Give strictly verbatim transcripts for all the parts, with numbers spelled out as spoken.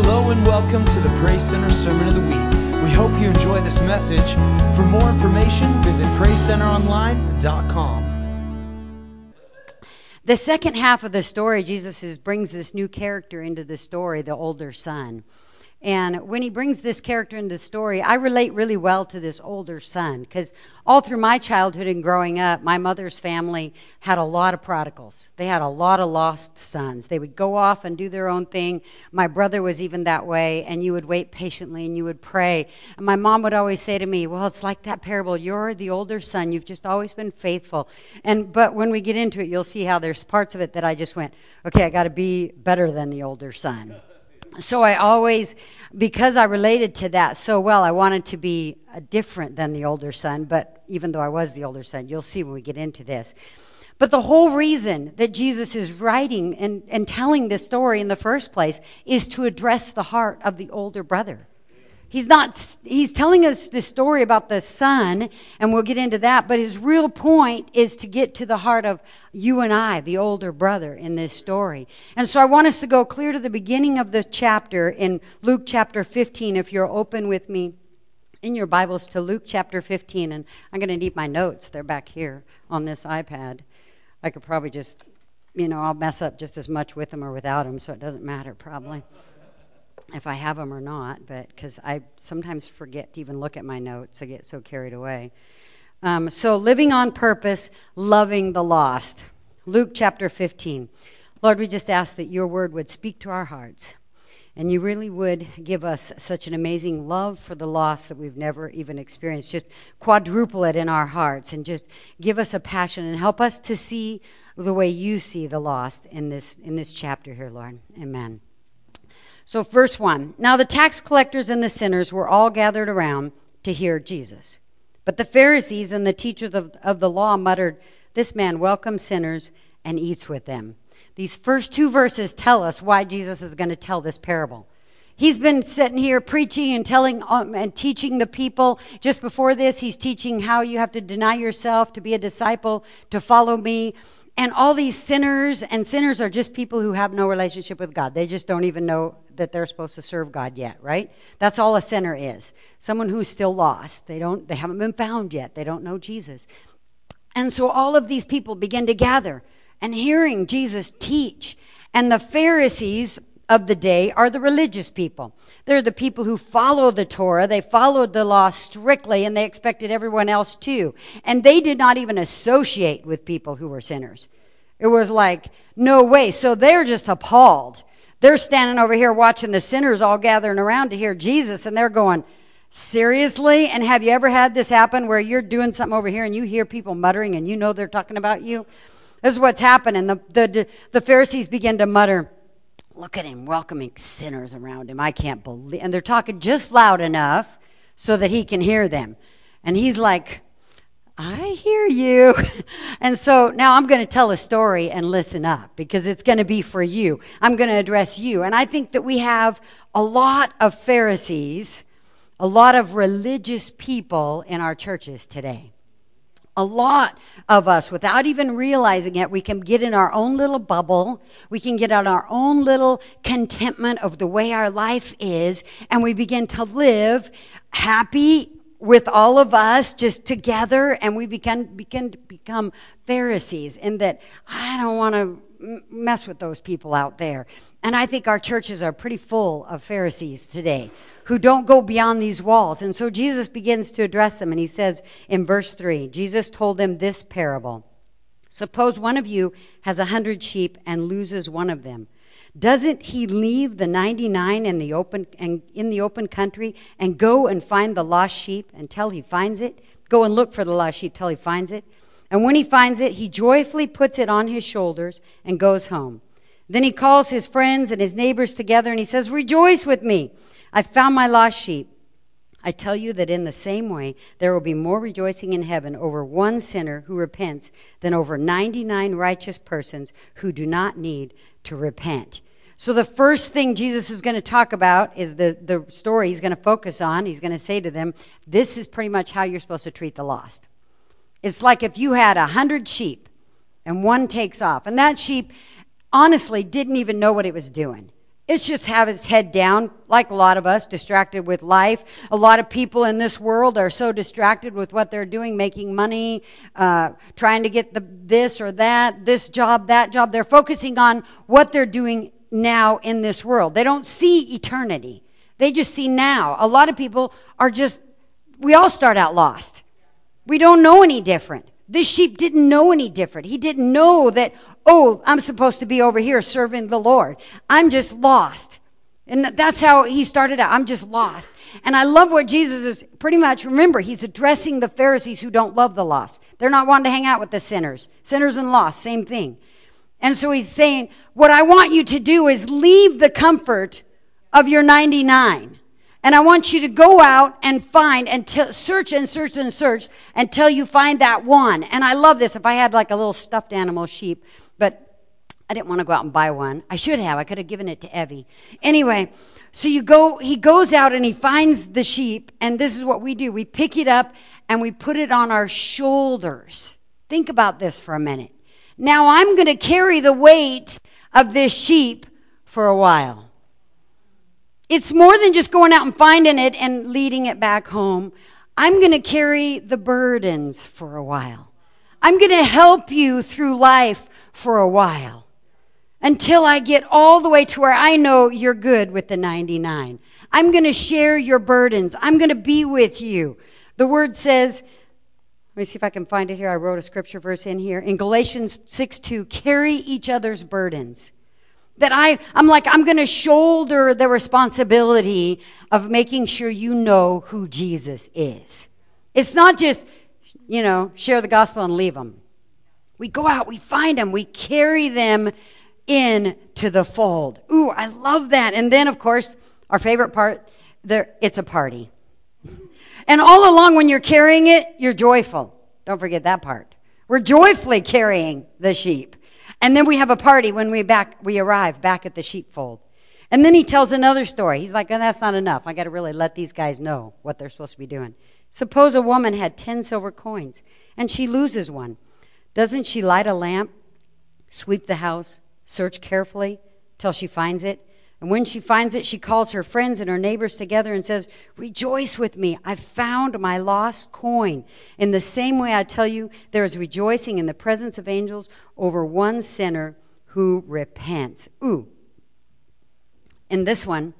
Hello and welcome to the Praise Center Sermon of the Week. We hope you enjoy this message. For more information, visit Pray Center Online dot com. The second half of the story, Jesus is, brings this new character into the story, the older son. And when he brings this character into the story, I relate really well to this older son, because all through my childhood and growing up, my mother's family had a lot of prodigals. They had a lot of lost sons. They would go off and do their own thing. My brother was even that way, and you would wait patiently and you would pray. And my mom would always say to me, well, it's like that parable. You're the older son. You've just always been faithful. And but when we get into it, you'll see how there's parts of it that I just went, okay, I got to be better than the older son. So I always, because I related to that so well, I wanted to be different than the older son, but even though I was the older son, you'll see when we get into this. But the whole reason that Jesus is writing and, and telling this story in the first place is to address the heart of the older brother. He's not, he's telling us this story about the son, and we'll get into that, but his real point is to get to the heart of you and I, the older brother in this story. And so I want us to go clear to the beginning of the chapter in Luke chapter fifteen, if you're open with me in your Bibles to Luke chapter fifteen, and I'm going to need my notes. They're back here on this iPad. I could probably just, you know, I'll mess up just as much with them or without them, so it doesn't matter probably. If I have them or not, but because I sometimes forget to even look at my notes. I get so carried away. Um, so living on purpose, loving the lost. Luke chapter fifteen. Lord, we just ask that your word would speak to our hearts, and you really would give us such an amazing love for the lost that we've never even experienced. Just quadruple it in our hearts and just give us a passion and help us to see the way you see the lost in this, in this chapter here, Lord. Amen. So verse one, now the tax collectors and the sinners were all gathered around to hear Jesus. But the Pharisees and the teachers of, of the law muttered, this man welcomes sinners and eats with them. These first two verses tell us why Jesus is going to tell this parable. He's been sitting here preaching and telling um, and teaching the people. Just before this, he's teaching how you have to deny yourself to be a disciple, to follow me. And all these sinners, and sinners are just people who have no relationship with God. They just don't even know that they're supposed to serve God yet, right? That's all a sinner is. Someone who's still lost. They don't, they haven't been found yet. They don't know Jesus. And so all of these people begin to gather and hearing Jesus teach. And the Pharisees of the day are the religious people. They're the people who follow the Torah. They followed the law strictly, and they expected everyone else to. And they did not even associate with people who were sinners. It was like, no way. So they're just appalled. They're standing over here watching the sinners all gathering around to hear Jesus, and they're going, seriously? And have you ever had this happen where you're doing something over here and you hear people muttering and you know they're talking about you? This is what's happening. The, the, the Pharisees begin to mutter, look at him, welcoming sinners around him. I can't believe. And they're talking just loud enough so that he can hear them. And he's like, I hear you. And so now I'm going to tell a story and listen up, because it's going to be for you. I'm going to address you. And I think that we have a lot of Pharisees, a lot of religious people in our churches today. A lot of us, without even realizing it, we can get in our own little bubble. We can get on our own little contentment of the way our life is, and we begin to live happy with all of us just together, and we begin, begin to become Pharisees in that I don't want to mess with those people out there. And I think our churches are pretty full of Pharisees today who don't go beyond these walls. And so Jesus begins to address them, and he says in verse three, Jesus told them this parable. Suppose one of you has a hundred sheep and loses one of them. Doesn't he leave the ninety-nine in the open and in the open country and go and find the lost sheep until he finds it? Go and look for the lost sheep till he finds it. And when he finds it, he joyfully puts it on his shoulders and goes home. Then he calls his friends and his neighbors together, and he says, rejoice with me. I found my lost sheep. I tell you that in the same way, there will be more rejoicing in heaven over one sinner who repents than over ninety-nine righteous persons who do not need to repent. So the first thing Jesus is going to talk about is the, the story he's going to focus on. He's going to say to them, this is pretty much how you're supposed to treat the lost. It's like if you had a hundred sheep and one takes off, and that sheep honestly didn't even know what it was doing. It's just have his head down, like a lot of us, distracted with life. A lot of people in this world are so distracted with what they're doing, making money, uh, trying to get the this or that, this job, that job. They're focusing on what they're doing now in this world. They don't see eternity. They just see now. A lot of people are just, we all start out lost. We don't know any different. This sheep didn't know any different. He didn't know that, oh, I'm supposed to be over here serving the Lord. I'm just lost. And that's how he started out. I'm just lost. And I love what Jesus is pretty much, remember, he's addressing the Pharisees who don't love the lost. They're not wanting to hang out with the sinners. Sinners and lost, same thing. And so he's saying, what I want you to do is leave the comfort of your ninety-nine. And I want you to go out and find and t- search and search and search until you find that one. And I love this. If I had like a little stuffed animal sheep, but I didn't want to go out and buy one. I should have. I could have given it to Evie. Anyway, so you go, he goes out and he finds the sheep. And this is what we do. We pick it up and we put it on our shoulders. Think about this for a minute. Now I'm going to carry the weight of this sheep for a while. It's more than just going out and finding it and leading it back home. I'm going to carry the burdens for a while. I'm going to help you through life for a while until I get all the way to where I know you're good with the ninety-nine. I'm going to share your burdens. I'm going to be with you. The word says, let me see if I can find it here. I wrote a scripture verse in here. In Galatians six two, carry each other's burdens. That I, I'm like, I'm going to shoulder the responsibility of making sure you know who Jesus is. It's not just, you know, share the gospel and leave them. We go out, we find them, we carry them in to the fold. Ooh, I love that. And then, of course, our favorite part, there, it's a party. And all along when you're carrying it, you're joyful. Don't forget that part. We're joyfully carrying the sheep. And then we have a party when we back we arrive back at the sheepfold. And then he tells another story. He's like, oh, that's not enough. I got to really let these guys know what they're supposed to be doing. Suppose a woman had ten silver coins and she loses one. Doesn't she light a lamp, sweep the house, search carefully till she finds it? And when she finds it, she calls her friends and her neighbors together and says, rejoice with me. I found my lost coin. In the same way, I tell you, there is rejoicing in the presence of angels over one sinner who repents. Ooh. In this one,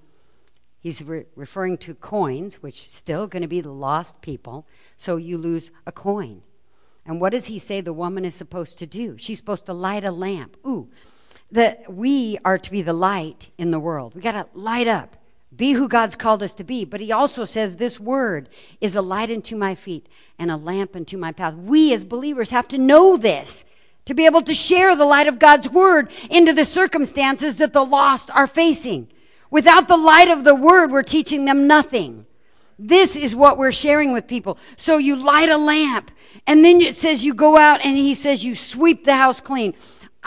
he's re- referring to coins, which is still going to be the lost people. So you lose a coin. And what does he say the woman is supposed to do? She's supposed to light a lamp. Ooh. That we are to be the light in the world. We got to light up, be who God's called us to be. But he also says this word is a light unto my feet and a lamp unto my path. We as believers have to know this to be able to share the light of God's word into the circumstances that the lost are facing. Without the light of the word, we're teaching them nothing. This is what we're sharing with people. So you light a lamp, and then it says you go out and he says you sweep the house clean.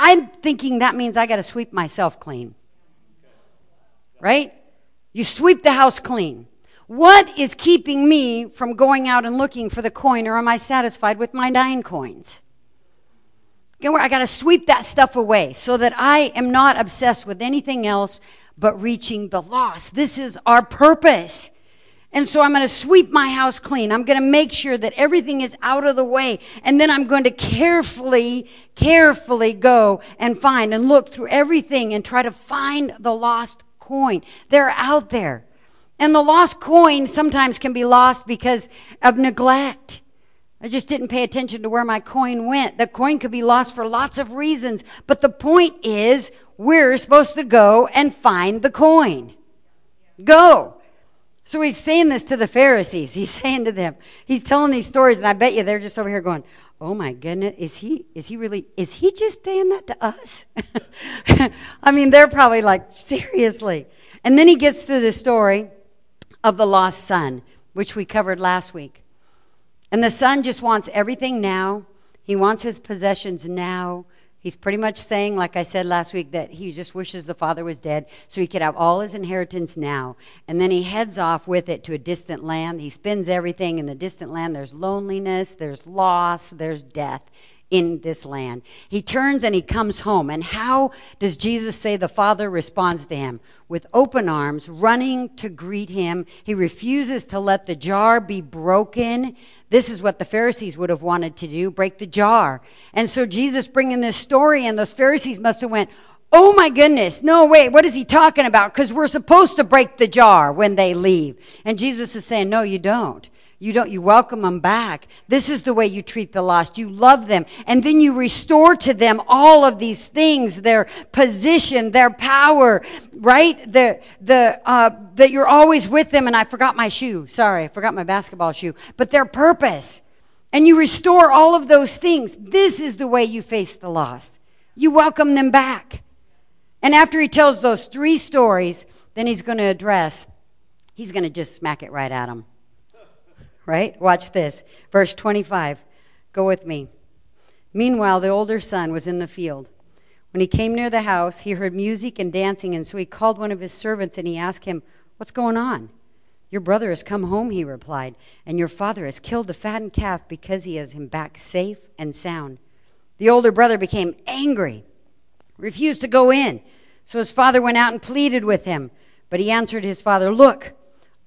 I'm thinking that means I got to sweep myself clean, right? You sweep the house clean. What is keeping me from going out and looking for the coin, or am I satisfied with my nine coins? I got to sweep that stuff away so that I am not obsessed with anything else but reaching the lost. This is our purpose. And so I'm going to sweep my house clean. I'm going to make sure that everything is out of the way. And then I'm going to carefully, carefully go and find and look through everything and try to find the lost coin. They're out there. And the lost coin sometimes can be lost because of neglect. I just didn't pay attention to where my coin went. The coin could be lost for lots of reasons. But the point is, we're supposed to go and find the coin. Go. So he's saying this to the Pharisees. He's saying to them, he's telling these stories, and I bet you they're just over here going, oh my goodness, is he, is he really, is he just saying that to us? I mean, they're probably like, seriously. And then he gets to the story of the lost son, which we covered last week. And the son just wants everything now. He wants his possessions now. He's pretty much saying, like I said last week, that he just wishes the father was dead so he could have all his inheritance now. And then he heads off with it to a distant land. He spends everything in the distant land. There's loneliness, there's loss, there's death. in this land. He turns and he comes home. And how does Jesus say the Father responds to him? With open arms, running to greet him. He refuses to let the jar be broken. This is what the Pharisees would have wanted to do, break the jar. And so Jesus bringing this story, and those Pharisees must have went, oh my goodness, no, wait, what is he talking about? Because we're supposed to break the jar when they leave. And Jesus is saying, no, you don't. You don't, you welcome them back. This is the way you treat the lost. You love them. And then you restore to them all of these things, their position, their power, right? The, the, uh, that you're always with them. And I forgot my shoe. Sorry, I forgot my basketball shoe, but their purpose. And you restore all of those things. This is the way you face the lost. You welcome them back. And after he tells those three stories, then he's going to address, he's going to just smack it right at them. Right? Watch this. Verse twenty-five. Go with me. Meanwhile, the older son was in the field. When he came near the house, he heard music and dancing, and so he called one of his servants and he asked him, what's going on? Your brother has come home, he replied, and your father has killed the fattened calf because he has him back safe and sound. The older brother became angry, refused to go in. So his father went out and pleaded with him. But he answered his father, look,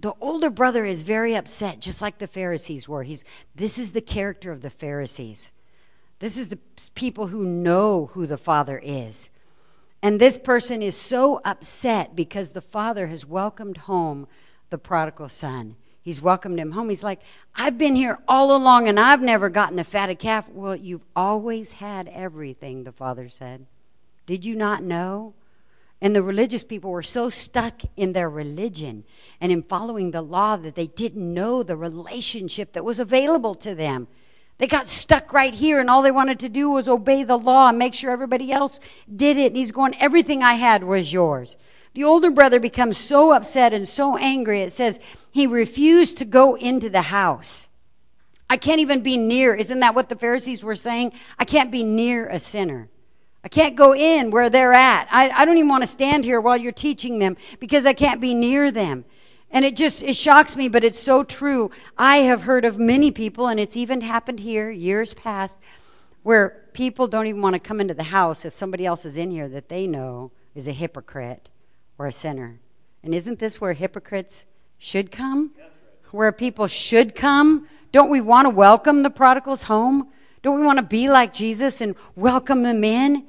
The older brother is very upset, just like the Pharisees were. He's, this is the character of the Pharisees. This is the people who know who the Father is. And this person is so upset because the Father has welcomed home the prodigal son. He's welcomed him home. He's like, I've been here all along and I've never gotten a fatted calf. Well, you've always had everything, the Father said. Did you not know? And the religious people were so stuck in their religion and in following the law that they didn't know the relationship that was available to them. They got stuck right here, and all they wanted to do was obey the law and make sure everybody else did it. And he's going, everything I had was yours. The older brother becomes so upset and so angry, it says he refused to go into the house. I can't even be near. Isn't that what the Pharisees were saying? I can't be near a sinner. I can't go in where they're at. I, I don't even want to stand here while you're teaching them because I can't be near them. And it just, it shocks me, but it's so true. I have heard of many people, and it's even happened here years past, where people don't even want to come into the house if somebody else is in here that they know is a hypocrite or a sinner. And isn't this where hypocrites should come? Where people should come? Don't we want to welcome the prodigals home? Don't we want to be like Jesus and welcome them in?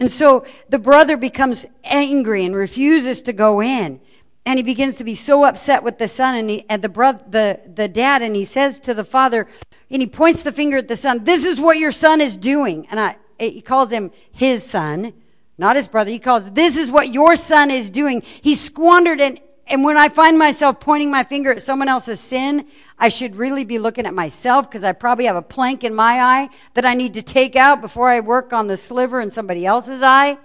And so the brother becomes angry and refuses to go in. And he begins to be so upset with the son and, he, and the, brother, the, the dad. And he says to the father, and he points the finger at the son, this is what your son is doing. And I, he calls him his son, not his brother. He calls, this is what your son is doing. He squandered it. And when I find myself pointing my finger at someone else's sin, I should really be looking at myself because I probably have a plank in my eye that I need to take out before I work on the sliver in somebody else's eye.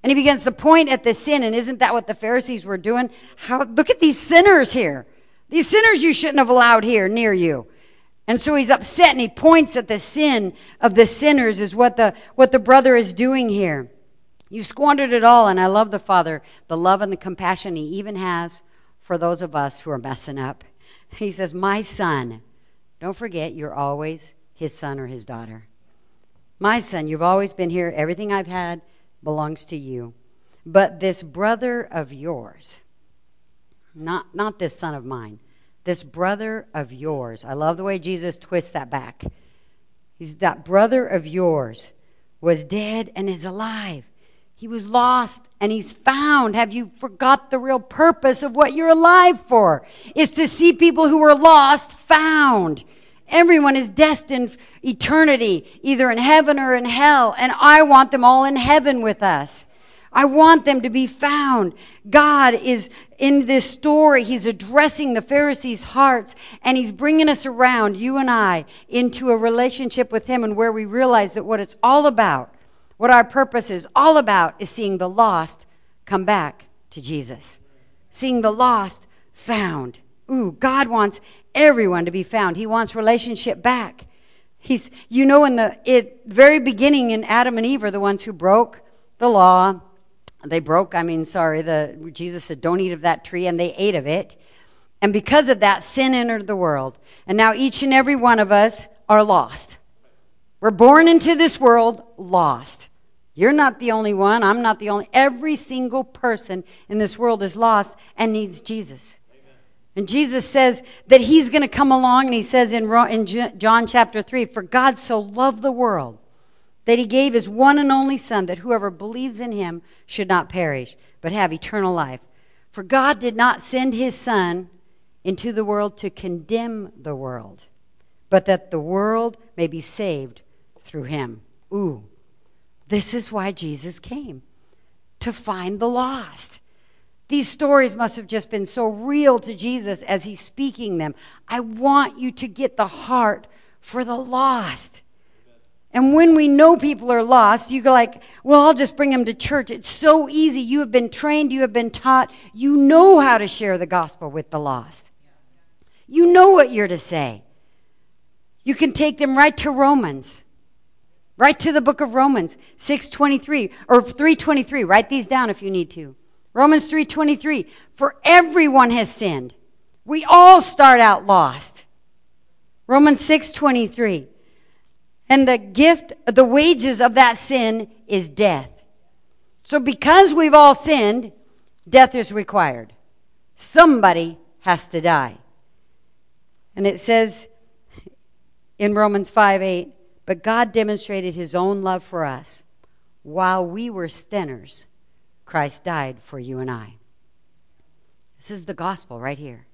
And he begins to point at the sin. And isn't that what the Pharisees were doing? How, look at these sinners here. These sinners you shouldn't have allowed here near you. And so he's upset and he points at the sin of the sinners is what the, what the brother is doing here. You squandered it all, and I love the Father, the love and the compassion he even has for those of us who are messing up. He says, my son, don't forget you're always his son or his daughter. My son, you've always been here. Everything I've had belongs to you. But this brother of yours, not, not this son of mine, this brother of yours. I love the way Jesus twists that back. He's that brother of yours was dead and is alive. He was lost and he's found. Have you forgot the real purpose of what you're alive for? Is to see people who are lost found. Everyone is destined for eternity, either in heaven or in hell. And I want them all in heaven with us. I want them to be found. God is in this story. He's addressing the Pharisees' hearts, and he's bringing us around, you and I, into a relationship with him, and where we realize that what it's all about, what our purpose is all about, is seeing the lost come back to Jesus. Seeing the lost found. Ooh, God wants everyone to be found. He wants relationship back. He's, you know, in the it, very beginning in Adam and Eve are the ones who broke the law. They broke, I mean, sorry, the, Jesus said, don't eat of that tree, and they ate of it. And because of that, sin entered the world. And now each and every one of us are lost. We're born into this world lost. You're not the only one. I'm not the only. Every single person in this world is lost and needs Jesus. And Jesus says that he's going to come along, and he says in, in John chapter three, for God so loved the world that he gave his one and only son, that whoever believes in him should not perish, but have eternal life. For God did not send his son into the world to condemn the world, but that the world may be saved through him. Ooh, this is why Jesus came, to find the lost. These stories must have just been so real to Jesus as he's speaking them. I want you to get the heart for the lost. And when we know people are lost, you go like, well, I'll just bring them to church. It's so easy. You have been trained. You have been taught. You know how to share the gospel with the lost. You know what you're to say. You can take them right to Romans. Right to the book of Romans, six twenty-three, or three twenty-three. Write these down if you need to. Romans three twenty-three, for everyone has sinned. We all start out lost. Romans six twenty-three, and the gift, the wages of that sin is death. So because we've all sinned, death is required. Somebody has to die. And it says in Romans five eight, but God demonstrated his own love for us. While we were sinners, Christ died for you and I. This is the gospel right here.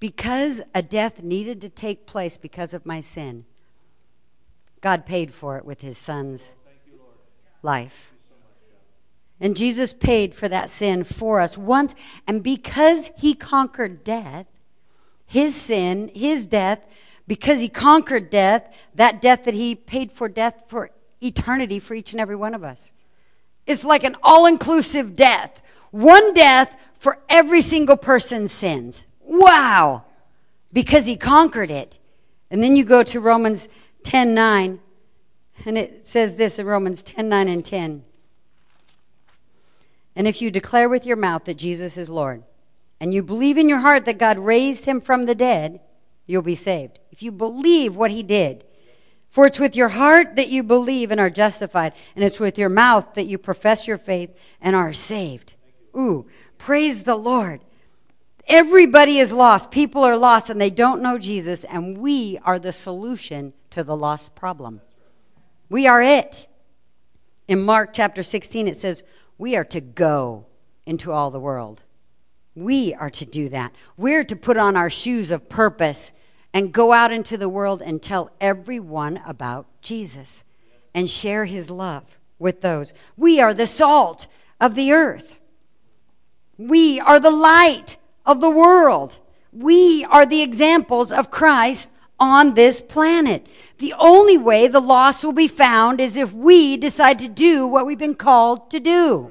Because a death needed to take place because of my sin, God paid for it with his son's life. And Jesus paid for that sin for us once. And because he conquered death, his sin, his death, because he conquered death, that death that he paid for, death for eternity for each and every one of us. It's like an all-inclusive death. One death for every single person's sins. Wow! Because he conquered it. And then you go to Romans ten nine, and it says this in Romans ten nine and ten. And if you declare with your mouth that Jesus is Lord, and you believe in your heart that God raised him from the dead, you'll be saved. If you believe what he did. For it's with your heart that you believe and are justified, and it's with your mouth that you profess your faith and are saved. Ooh, praise the Lord. Everybody is lost. People are lost, and they don't know Jesus, and we are the solution to the lost problem. We are it. In Mark chapter sixteen, it says, we are to go into all the world. We are to do that. We're to put on our shoes of purpose and go out into the world and tell everyone about Jesus and share his love with those. We are the salt of the earth. We are the light of the world. We are the examples of Christ on this planet. The only way the lost will be found is if we decide to do what we've been called to do.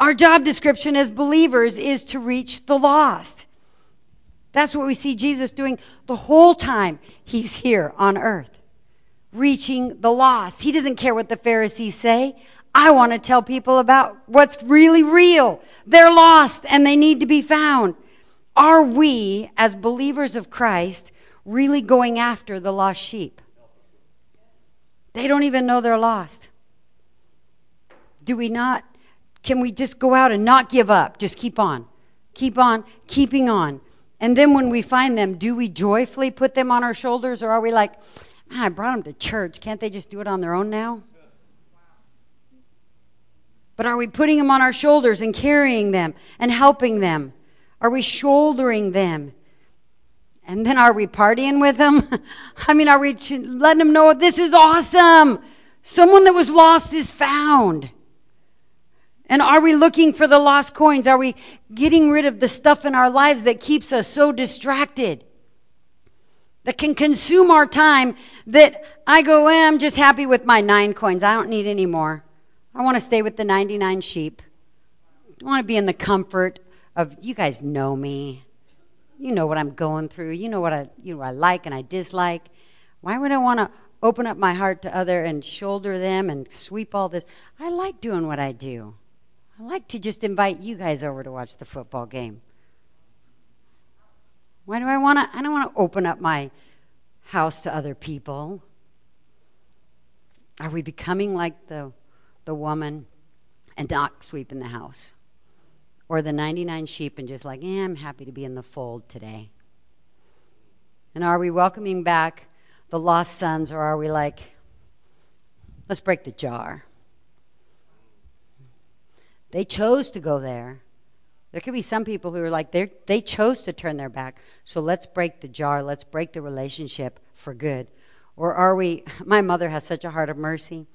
Our job description as believers is to reach the lost. That's what we see Jesus doing the whole time he's here on earth, reaching the lost. He doesn't care what the Pharisees say. I want to tell people about what's really real. They're lost and they need to be found. Are we, as believers of Christ, really going after the lost sheep? They don't even know they're lost. Do we not? Can we just go out and not give up? Just keep on, keep on, keeping on. And then when we find them, do we joyfully put them on our shoulders? Or are we like, ah, I brought them to church. Can't they just do it on their own now? But are we putting them on our shoulders and carrying them and helping them? Are we shouldering them? And then are we partying with them? I mean, are we letting them know this is awesome? Someone that was lost is found. And are we looking for the lost coins? Are we getting rid of the stuff in our lives that keeps us so distracted, that can consume our time, that I go, eh, I'm just happy with my nine coins. I don't need any more. I want to stay with the ninety-nine sheep. I want to be in the comfort of, you guys know me. You know what I'm going through. You know what I, you know, what I like and I dislike. Why would I want to open up my heart to other and shoulder them and sweep all this? I like doing what I do. I like to just invite you guys over to watch the football game. Why do I want to? I don't want to open up my house to other people. Are we becoming like the the woman and not sweeping the house? Or the ninety-nine sheep and just like, eh, I'm happy to be in the fold today. And are we welcoming back the lost sons, or are we like, let's break the jar? They chose to go there. There could be some people who are like, they chose to turn their back, so let's break the jar, let's break the relationship for good. Or are we, my mother has such a heart of mercy,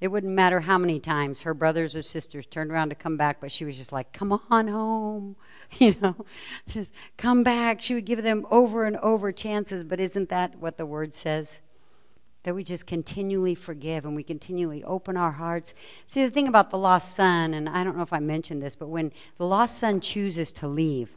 it wouldn't matter how many times her brothers or sisters turned around to come back, but she was just like, come on home, you know, just come back. She would give them over and over chances, but isn't that what the word says? That we just continually forgive and we continually open our hearts. See, the thing about the lost son, and I don't know if I mentioned this, but when the lost son chooses to leave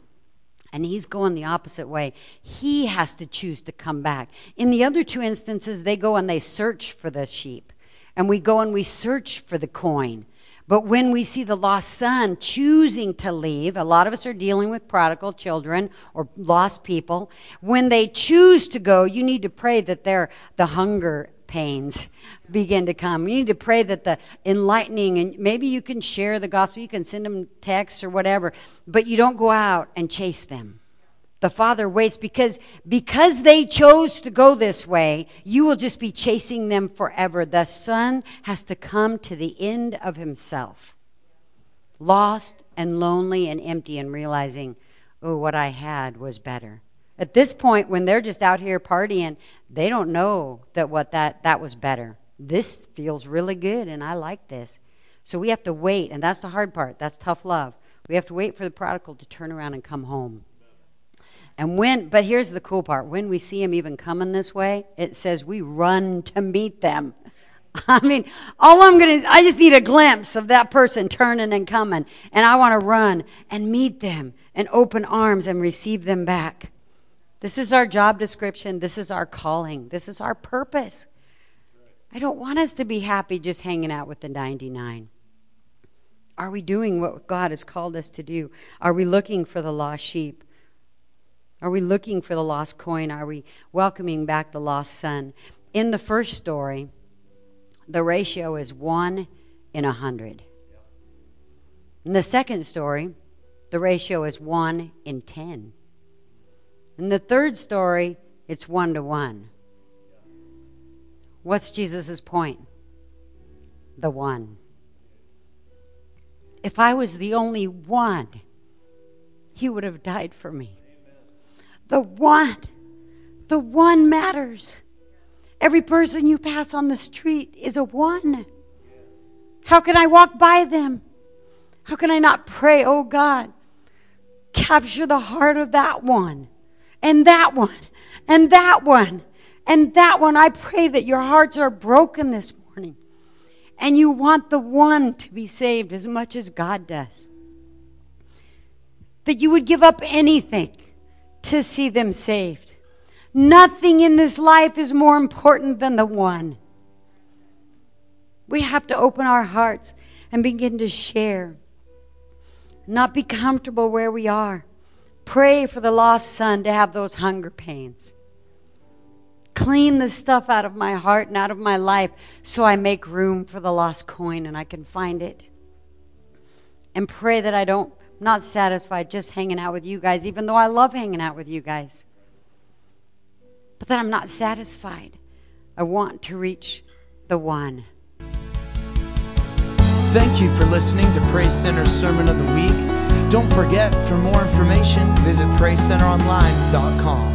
and he's going the opposite way, he has to choose to come back. In the other two instances, they go and they search for the sheep, and we go and we search for the coin. But when we see the lost son choosing to leave, a lot of us are dealing with prodigal children or lost people. When they choose to go, you need to pray that their the hunger pains begin to come. You need to pray that the enlightening, and maybe you can share the gospel, you can send them texts or whatever, but you don't go out and chase them. The Father waits because, because they chose to go this way, you will just be chasing them forever. The Son has to come to the end of himself, lost and lonely and empty, and realizing, oh, what I had was better. At this point, when they're just out here partying, they don't know that what that, that was better. This feels really good, and I like this. So we have to wait, and that's the hard part. That's tough love. We have to wait for the prodigal to turn around and come home. And when, but here's the cool part. When we see him even coming this way, it says we run to meet them. I mean, all I'm going to, I just need a glimpse of that person turning and coming. And I want to run and meet them and open arms and receive them back. This is our job description. This is our calling. This is our purpose. I don't want us to be happy just hanging out with the ninety-nine. Are we doing what God has called us to do? Are we looking for the lost sheep? Are we looking for the lost coin? Are we welcoming back the lost son? In the first story, the ratio is one in a hundred. In the second story, the ratio is one in ten. In the third story, it's one to one. What's Jesus' point? The one. If I was the only one, he would have died for me. The one, the one matters. Every person you pass on the street is a one. How can I walk by them? How can I not pray, oh God, capture the heart of that one, and that one, and that one, and that one. I pray that your hearts are broken this morning, and you want the one to be saved as much as God does. That you would give up anything to see them saved. Nothing in this life is more important than the one. We have to open our hearts and begin to share. Not be comfortable where we are. Pray for the lost son to have those hunger pains. Clean the stuff out of my heart and out of my life so I make room for the lost coin and I can find it. And pray that I don't not satisfied just hanging out with you guys, even though I love hanging out with you guys. But that I'm not satisfied. I want to reach the one. Thank you for listening to Praise Center's Sermon of the Week. Don't forget, for more information, visit Pray Center Online dot com.